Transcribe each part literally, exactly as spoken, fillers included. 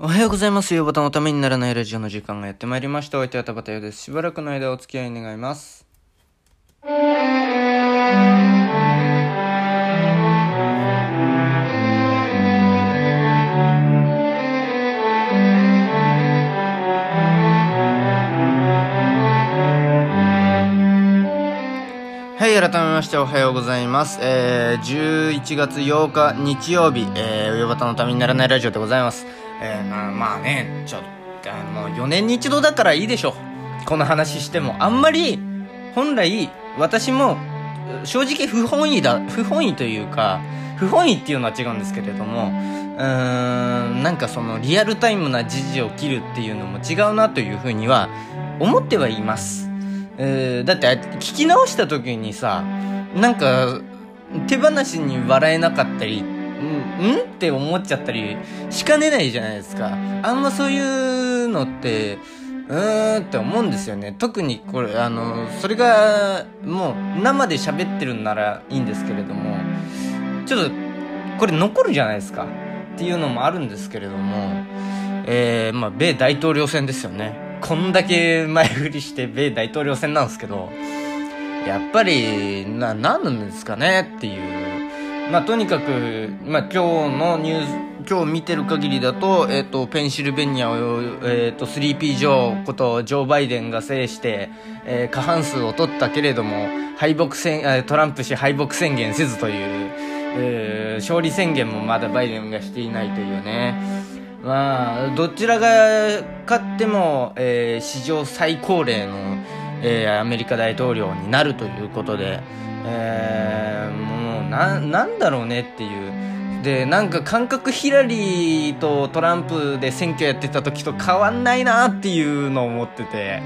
おはようございます。ゆうぼたのためにならないラジオの時間がやってまいりました。お相手は田畑優です。しばらくの間お付き合い願います。はい、改めましておはようございます。えー、じゅういちがつようか日曜日、えー、ゆうぼたのためにならないラジオでございます。えー、まあねちょっとあのよねんに一度だからいいでしょ、この話しても。あんまり本来私も正直不本意だ不本意というか不本意っていうのは違うんですけれども、うーんなんかそのリアルタイムな時事を切るっていうのも違うなというふうには思ってはいます。えー、だって聞き直した時にさ、なんか手放しに笑えなかったりんって思っちゃったりしかねないじゃないですか。あんまそういうのってうーんって思うんですよね。特にこれあのそれがもう生で喋ってるんならいいんですけれども、ちょっとこれ残るじゃないですかっていうのもあるんですけれども、えー、まあ米大統領選ですよね。こんだけ前振りして米大統領選なんですけど、やっぱりな何なんですかねっていう。まあ、とにかく、まあ、今日のニュース、今日見てる限りだと、えっと、ペンシルベニアを、えっと、スリーピー ジョーことジョー・バイデンが制して、えー、過半数を取ったけれども、敗北宣、トランプ氏敗北宣言せずという、えー、勝利宣言もまだバイデンがしていないというね。まあ、どちらが勝っても、えー、史上最高齢の、えー、アメリカ大統領になるということで、えー、もう な, なんだろうねっていう。で、なんか感覚ヒラリーとトランプで選挙やってた時と変わんないなっていうのを思ってて、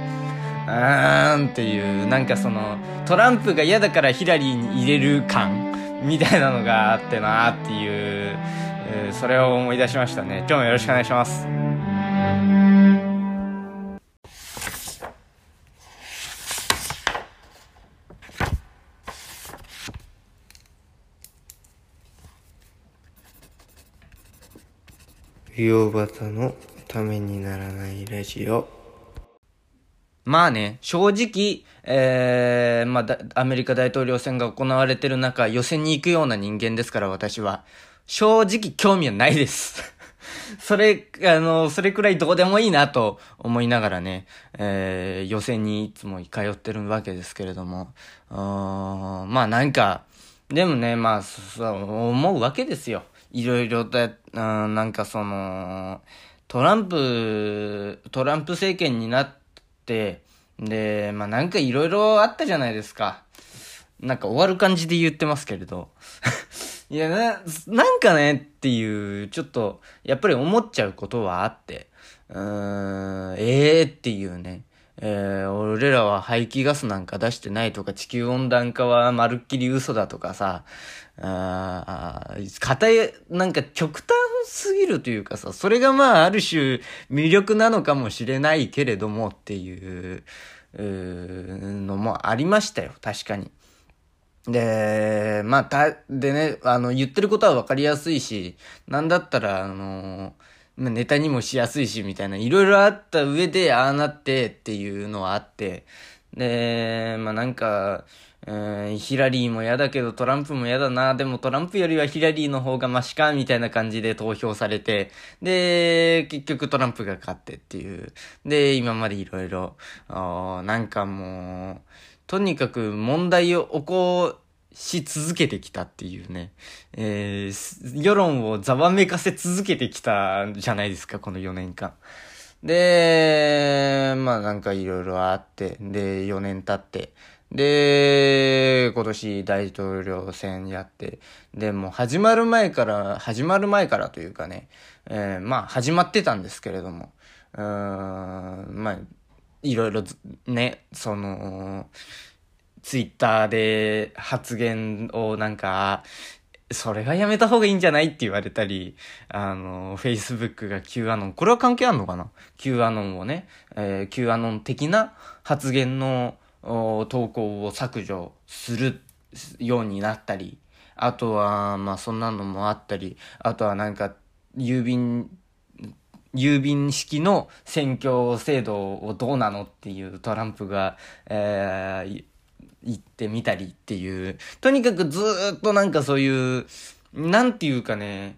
うーんっていう、なんかそのトランプが嫌だからヒラリーに入れる感みたいなのがあってなっていう、えー、それを思い出しましたね。今日もよろしくお願いします。ゆうばたのためにならないラジオ。まあね、正直、えーまあ、だアメリカ大統領選が行われてる中、予選に行くような人間ですから、私は正直興味はないですそれあのそれくらいどうでもいいなと思いながらね、えー、予選にいつも通ってるわけですけれども、あまあなんかでもね、まあそう思うわけですよ。いろいろと、うん、なんかその、トランプ、トランプ政権になって、で、まあなんかいろいろあったじゃないですか。なんか終わる感じで言ってますけれど。いやな、なんかねっていう、ちょっと、やっぱり思っちゃうことはあって、うーん、ええー、っていうね。えー、俺らは排気ガスなんか出してないとか、地球温暖化はまるっきり嘘だとかさ、あー、固い、なんか極端すぎるというかさ、それがまあある種魅力なのかもしれないけれどもっていう、うーのもありましたよ、確かに。で、まあた、でね、あの、言ってることはわかりやすいし、なんだったら、あの、ネタにもしやすいしみたいな、いろいろあった上でああなってっていうのはあって、でまあなんか、うん、ヒラリーも嫌だけどトランプも嫌だな、でもトランプよりはヒラリーの方がマシかみたいな感じで投票されて、で結局トランプが勝ってっていう。で今までいろいろなんかもうとにかく問題を起こし続けてきたっていうね、えー、世論をざわめかせ続けてきたじゃないですか、このよねんかんで。まあなんかいろいろあって、でよねん経って、で今年大統領選やって、でもう始まる前から始まる前からというかね、えー、まあ始まってたんですけれども、うーんまあいろいろね、そのツイッターで発言をなんか、それはやめた方がいいんじゃないって言われたり、あの、Facebook が Q アノン、これは関係あんのかな ?Q アノンをね、えー、Q アノン的な発言の投稿を削除するようになったり、あとは、まあそんなのもあったり、あとはなんか、郵便、郵便式の選挙制度をどうなのっていうトランプが、えー、言ってみたりっていう、とにかくずーっとなんかそういう、なんていうかね、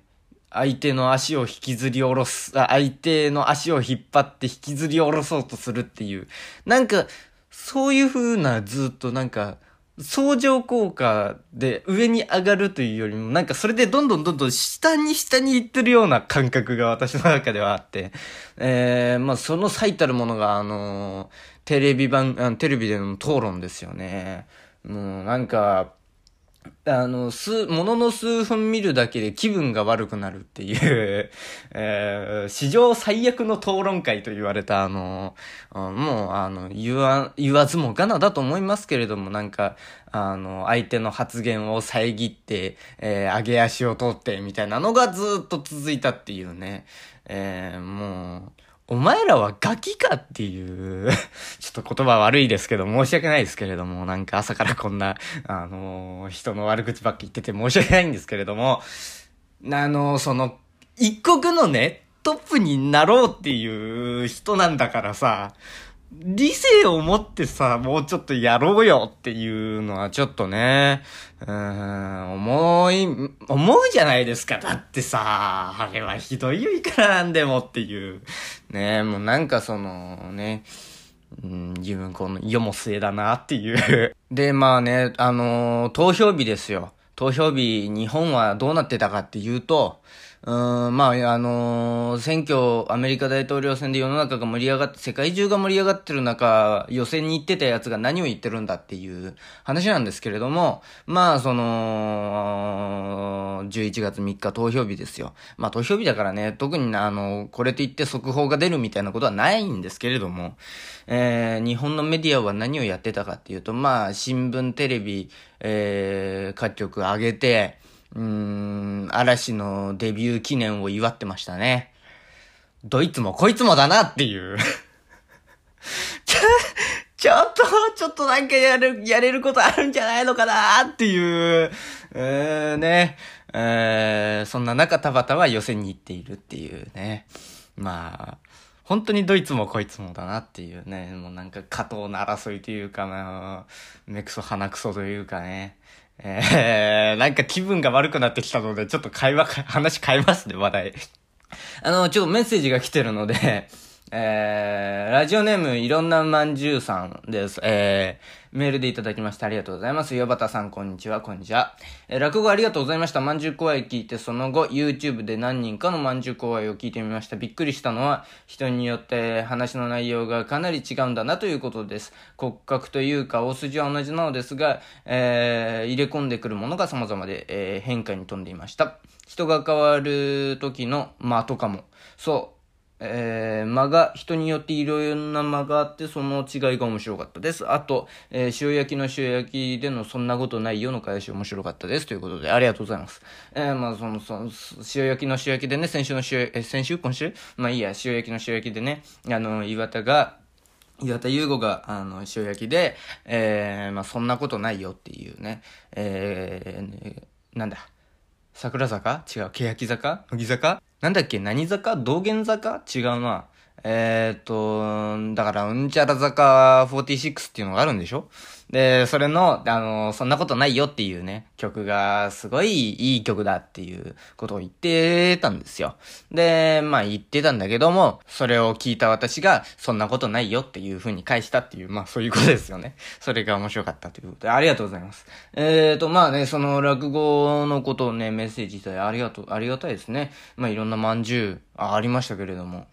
相手の足を引きずり下ろす、相手の足を引っ張って引きずり下ろそうとするっていう、なんかそういう風なずーっとなんか、相乗効果で上に上がるというよりも、なんかそれでどんどんどんどん下に下に行ってるような感覚が私の中ではあって、えー、まあその最たるものが、あのー、テレビ番、あのテレビでの討論ですよね。もうなんか、あの、数、ものの数分見るだけで気分が悪くなるっていう、えー、史上最悪の討論会と言われた、あの、もう、あの、言わ、言わずもがなだと思いますけれども、なんか、あの、相手の発言を遮って、えー、上げ足を取って、みたいなのがずっと続いたっていうね、えー、もう、お前らはガキかっていう、ちょっと言葉悪いですけど、申し訳ないですけれども、なんか朝からこんな、あのー、人の悪口ばっか言ってて申し訳ないんですけれども、あのー、その、一国のね、トップになろうっていう人なんだからさ、理性を持ってさ、もうちょっとやろうよっていうのはちょっとね、うーん、思い、思うじゃないですか。だってさ、あれはひどいよ、いくらなんでもっていう。ね、もうなんかそのね、うん、自分この世も末だなっていう。で、まあね、あのー、投票日ですよ。投票日、日本はどうなってたかっていうと、うーん、まあ、あのー、選挙、アメリカ大統領選で世の中が盛り上がって、世界中が盛り上がってる中、予選に行ってたやつが何を言ってるんだっていう話なんですけれども、まあ、その、じゅういちがつみっか投票日ですよ。まあ、投票日だからね、特にあの、これといって速報が出るみたいなことはないんですけれども、えー、日本のメディアは何をやってたかっていうと、まあ、新聞、テレビ、えー、各局上げて、うーん、嵐のデビュー記念を祝ってましたね。どいつもこいつもだなっていう。ちょ、ちょっと、ちょっとなんかやる、やれることあるんじゃないのかなっていう、えー、ね、えー、そんな中田畑は予選に行っているっていうね。まあ、本当にどいつもこいつもだなっていうね。もうなんか加藤の争いというかな、目くそ鼻くそというかね。えー、なんか気分が悪くなってきたので、ちょっと会話、話変えますね、話題。あの、ちょっとメッセージが来てるので、えー、ラジオネームいろんなまんじゅうさんです。えー、メールでいただきました。ありがとうございます。よばたさん、こんにちは、こんにちは。えー、落語ありがとうございました。まんじゅう公演聞いて、その後、YouTube で何人かのまんじゅう公演を聞いてみました。びっくりしたのは、人によって話の内容がかなり違うんだなということです。骨格というか、大筋は同じなのですが、えー、入れ込んでくるものが様々で、えー、変化に富んでいました。人が変わる時の間とかも、そう、えー、間が人によっていろいろな間があって、その違いが面白かったです。あと、えー、塩焼きの塩焼きでのそんなことないよの返し面白かったですということで、ありがとうございます。えー、まあそのその塩焼きの塩焼きでね、先週の塩、えー、先週今週まあいいや塩焼きの塩焼きでね、あの岩田が岩田優吾が、あの、塩焼きで、えー、まあそんなことないよっていうね、えー、なんだ桜坂違う、欅坂乃木坂なんだっけ、何坂道玄坂違うな。えーと、だから、うんちゃら坂よんじゅうろくっていうのがあるんでしょ。で、それの、あの、そんなことないよっていうね、曲がすごいいい曲だっていうことを言ってたんですよ。で、まあ言ってたんだけども、それを聞いた私が、そんなことないよっていう風に返したっていう、まあそういうことですよね。それが面白かったということで、ありがとうございます。えーと、まあね、その落語のことをね、メッセージいただいてありがとう、ありがたいですね。まあいろんなまんじゅう、ありましたけれども。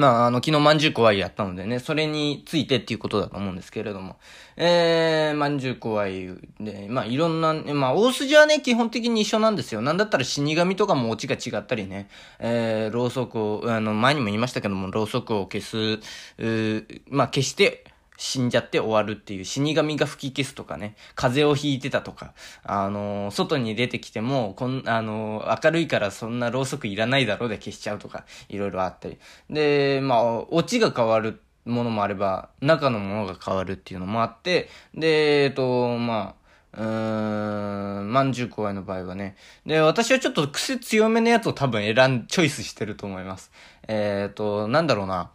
まあ、あの、昨日まんじゅう怖いやったのでね、それについてっていうことだと思うんですけれども。えー、まんじゅう怖いで、まあ、いろんな、まあ、大筋はね、基本的に一緒なんですよ。なんだったら死神とかもオチが違ったりね、えー、ろうそくを、あの、前にも言いましたけども、ろうそくを消す、うー、まあ、消して、死んじゃって終わるっていう、死神が吹き消すとかね、風邪をひいてたとか、あのー、外に出てきても、こん、あのー、明るいからそんなろうそくいらないだろうで消しちゃうとか、いろいろあったり。で、まあ、オチが変わるものもあれば、中のものが変わるっていうのもあって、で、えっと、まあ、うーん、まんじゅう公園の場合はね。で、私はちょっと癖強めのやつを多分選ん、チョイスしてると思います。えっと、なんだろうな。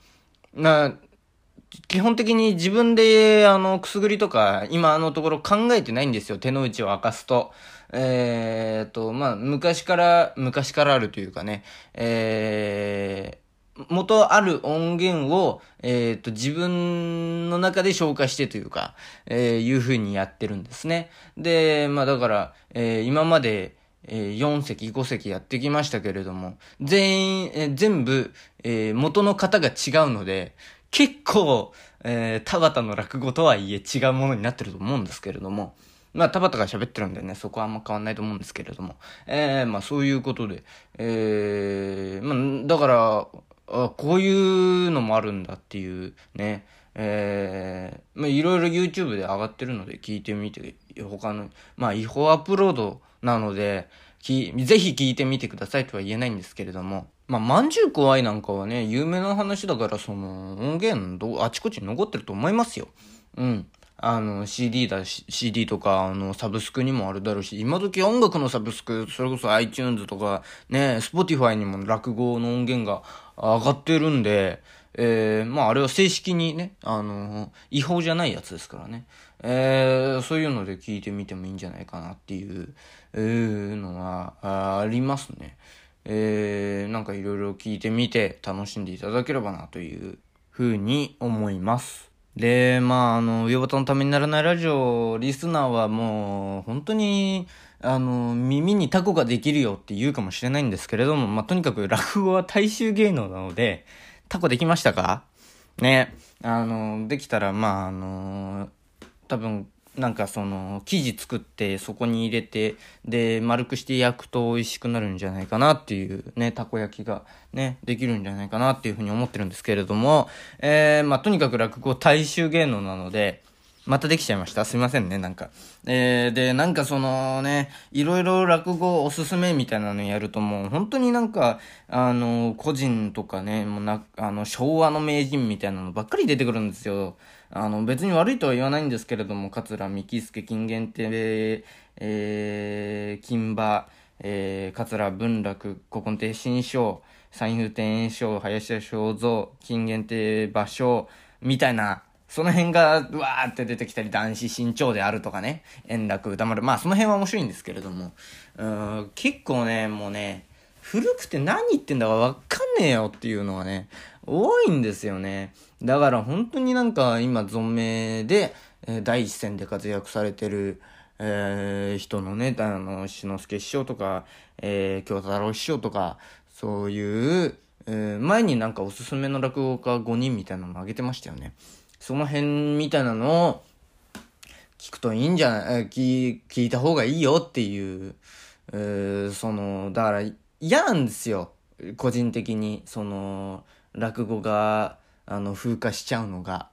な、基本的に自分で、あの、くすぐりとか、今のところ考えてないんですよ。手の内を明かすと。えっと、まあ、昔から、昔からあるというかね。えー、元ある音源を、えっと、自分の中で消化してというか、えー、いう風にやってるんですね。で、まあだから、えー、今まで、えー、よんせきごせきやってきましたけれども、全員、えー、全部、えー、元の方が違うので、結構、えー、田畑の落語とはいえ違うものになってると思うんですけれども、まあ、田畑が喋ってるんでね、そこはあんま変わんないと思うんですけれども、えー、まあそういうことで、えー、まあ、だから、あ、こういうのもあるんだっていうね、えー、まあいろいろ YouTube で上がってるので聞いてみて、他の、まあ違法アップロードなので、き、ぜひ聞いてみてくださいとは言えないんですけれども、まあまんじゅう怖いなんかはね、有名な話だから、その音源ど、あちこちに残ってると思いますよ。うん。あの シーディー だし、シーディー とか、あの、サブスクにもあるだろうし、今時音楽のサブスク、それこそ iTunes とか、ね、Spotify にも落語の音源が上がってるんで、えー、まああれは正式にね、あのー、違法じゃないやつですからね。えー、そういうので聞いてみてもいいんじゃないかなっていう、えー、のは あ, ありますね。えー、なんかいろいろ聞いてみて楽しんでいただければなというふうに思います。で、まあ、あの、上端のためにならないラジオ、リスナーはもう、本当に、あの、耳にタコができるよって言うかもしれないんですけれども、まあ、とにかく落語は大衆芸能なので、タコできましたか？ね。あの、できたら、まあ、あの、多分、なんかその、生地作って、そこに入れて、で、丸くして焼くと美味しくなるんじゃないかなっていうね、たこ焼きがね、できるんじゃないかなっていうふうに思ってるんですけれども、えー、まあ、とにかく落語大衆芸能なので、またできちゃいました。すいませんね、なんか。えー、で、なんかそのね、いろいろ落語おすすめみたいなのやるともう、本当になんか、あの、個人とかね、もうな、あの、昭和の名人みたいなのばっかり出てくるんですよ。あの、別に悪いとは言わないんですけれども、桂三木助、金原亭、えー、金馬、えー、桂文楽、古今亭志ん生、三遊亭圓生、林家正蔵、金原亭馬生、みたいな、その辺が、うわーって出てきたり、談志新潮であるとかね、円楽歌丸、まあその辺は面白いんですけれども、うーん、結構ね、もうね、古くて何言ってんだかわかんねえよっていうのがね、多いんですよね。だから本当になんか今存命で、えー、第一線で活躍されてる、えー、人のね、あの、志の輔師匠とか、えー、京太郎師匠とか、そういう、えー、前になんかおすすめの落語家ごにんみたいなのもあげてましたよね。その辺みたいなのを聞くといいんじゃない、聞、聞いた方がいいよっていう、えー、その、だから嫌なんですよ。個人的に、その、落語が、あの、風化しちゃうのが。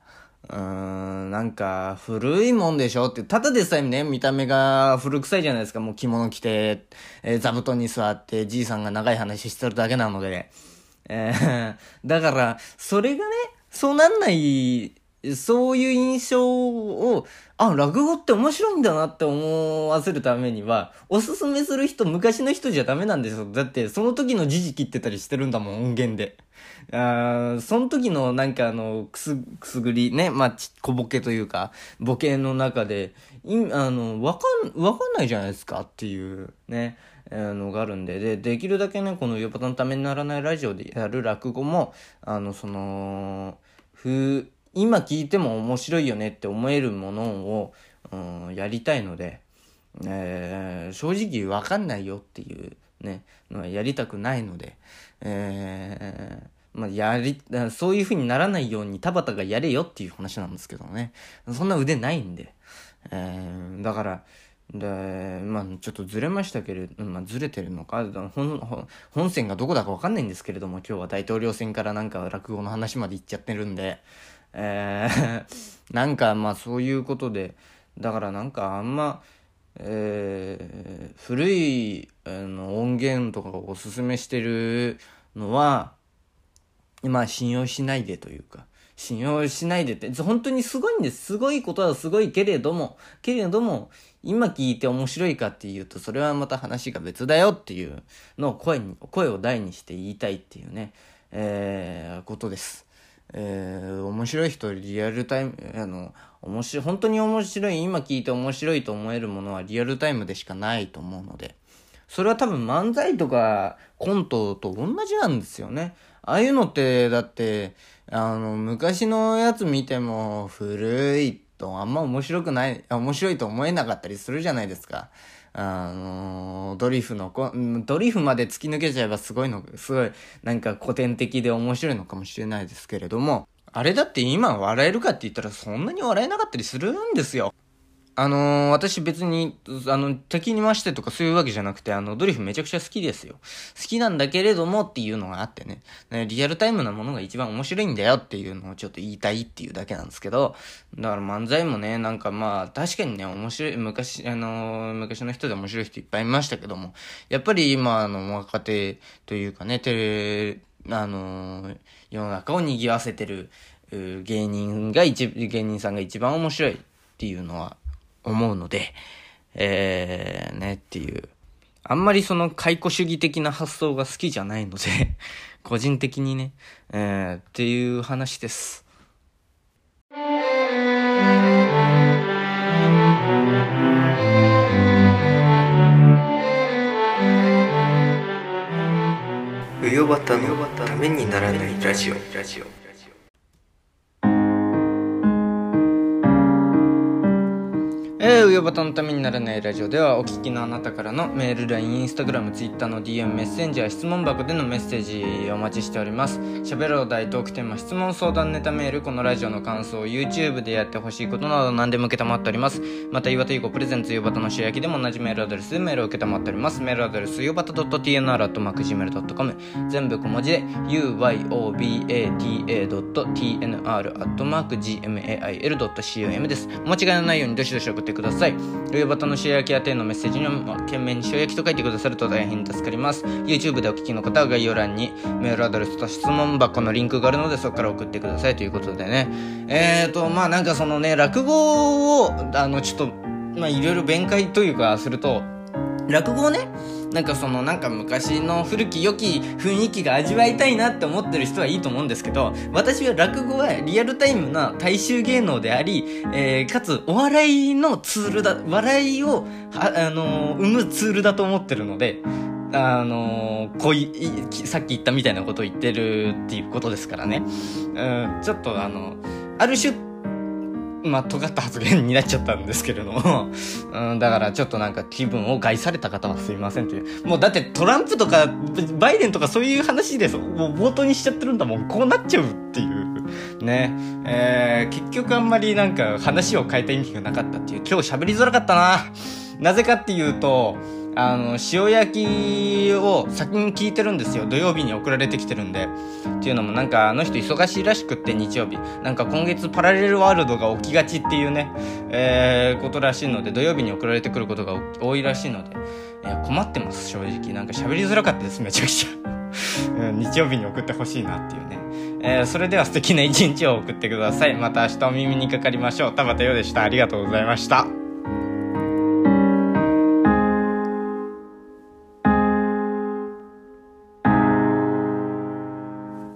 うーん、なんか、古いもんでしょって、ただでさえね、見た目が古臭いじゃないですか。もう着物着て、えー、座布団に座って、じいさんが長い話してるだけなので。えー、だから、それがね、そうなんない、そういう印象を、あ、落語って面白いんだなって思わせるためには、おすすめする人、昔の人じゃダメなんですよ。だって、その時の時事切ってたりしてるんだもん、音源で。あー、その時のなんかあの、くす、くすぐり、ね、まあ、ち、小ボケというか、ボケの中で、い、あの、わかん、わかんないじゃないですかっていう、ね。のがあるんで、で、できるだけね、このヨパタのためにならないラジオでやる落語も、あの、その、ふ、今聞いても面白いよねって思えるものを、うん、やりたいので、えー、正直わかんないよっていうね、のはやりたくないので、えー、まあ、やり、そういう風にならないように田畑がやれよっていう話なんですけどね。そんな腕ないんで。えー、だから、で、まあちょっとずれましたけれど、まあずれてるのか、本、本線がどこだかわかんないんですけれども、今日は大統領選からなんか落語の話まで行っちゃってるんで、えー、なんかまあそういうことで、だからなんかあんま、えー、古いあの音源とかをおすすめしてるのは今信用しないでというか、信用しないでって、本当にすごいんです。すごいことはすごいけれども、けれども今聞いて面白いかっていうと、それはまた話が別だよっていうのを声に声を大にして言いたいっていうね、えー、ことです。えー、面白い人、リアルタイム、あの面白い、本当に面白い、今聞いて面白いと思えるものはリアルタイムでしかないと思うので、それは多分漫才とかコントと同じなんですよね。ああいうのってだってあの昔のやつ見ても古いとあんま面白くない、面白いと思えなかったりするじゃないですか。あのドリフのこドリフまで突き抜けちゃえばすごいのすごいなんか古典的で面白いのかもしれないですけれども、あれだって今笑えるかって言ったらそんなに笑えなかったりするんですよ。あのー、私別にあの敵に回してとかそういうわけじゃなくて、あのドリフめちゃくちゃ好きですよ。好きなんだけれどもっていうのがあってね、リアルタイムなものが一番面白いんだよっていうのをちょっと言いたいっていうだけなんですけど、だから漫才もね、なんかまあ確かにね面白い、昔あのー、昔の人で面白い人いっぱいいましたけども、やっぱり今の若手というかね、テレあのー、世の中を賑わせてる芸人が一芸人さんが一番面白いっていうのは思うので、えー、ねっていう、あんまりその解雇主義的な発想が好きじゃないので個人的にね、えー、っていう話です。うよばたのためにならないラジオ。えー、うよばたのためにならないラジオでは、お聞きのあなたからのメール、ライン、Instagram、Twitter の ディーエム、メッセンジャー、質問箱でのメッセージお待ちしております。喋るお題、トークテーマ、質問、相談、ネタメール、このラジオの感想、 YouTube でやってほしいことなど何でも承っております。また岩田優子プレゼンツうよばたの塩焼きでも同じメールアドレスでメールを承っております。メールアドレス、うよばた ドットティーエヌアールアットマークジーメールドットコム、 全部小文字で ユーワイオービーエーティーエードットティーエヌアールアットマークジーメールドットコム です。お間違いのないようにどしどし送ってください。うよばたの塩焼き宛てのメッセージにも懸命に塩焼きと書いてくださると大変助かります。 YouTube でお聞きの方は概要欄にメールアドレスと質問箱のリンクがあるので、そこから送ってくださいということでね、えーとまあなんかそのね、落語をあのちょっとまあいろいろ弁解というかすると、落語をね、なんかそのなんか昔の古き良き雰囲気が味わいたいなって思ってる人はいいと思うんですけど、私は落語はリアルタイムな大衆芸能であり、えー、かつお笑いのツールだ、笑いをあ、あのー、生むツールだと思ってるので、あのー、こうい、さっき言ったみたいなことを言ってるっていうことですからね、うん、ちょっとあのある種まあ、尖った発言になっちゃったんですけれども、うん、だからちょっとなんか気分を害された方はすいませんという。もうだってトランプとかバイデンとかそういう話です。もう冒頭にしちゃってるんだもん。こうなっちゃうっていうね、えー、結局あんまりなんか話を変えた意味がなかったっていう。今日喋りづらかったな。なぜかっていうと、あの塩焼きを先に聞いてるんですよ。土曜日に送られてきてるんで。っていうのもなんかあの人忙しいらしくって、日曜日なんか今月パラレルワールドが起きがちっていうね、えー、ことらしいので、土曜日に送られてくることが多いらしいので、えー、困ってます。正直なんか喋りづらかったです。めちゃくちゃ日曜日に送ってほしいなっていうね、えー、それでは素敵な一日を送ってください。また明日お耳にかかりましょう。田畑優でした。ありがとうございました。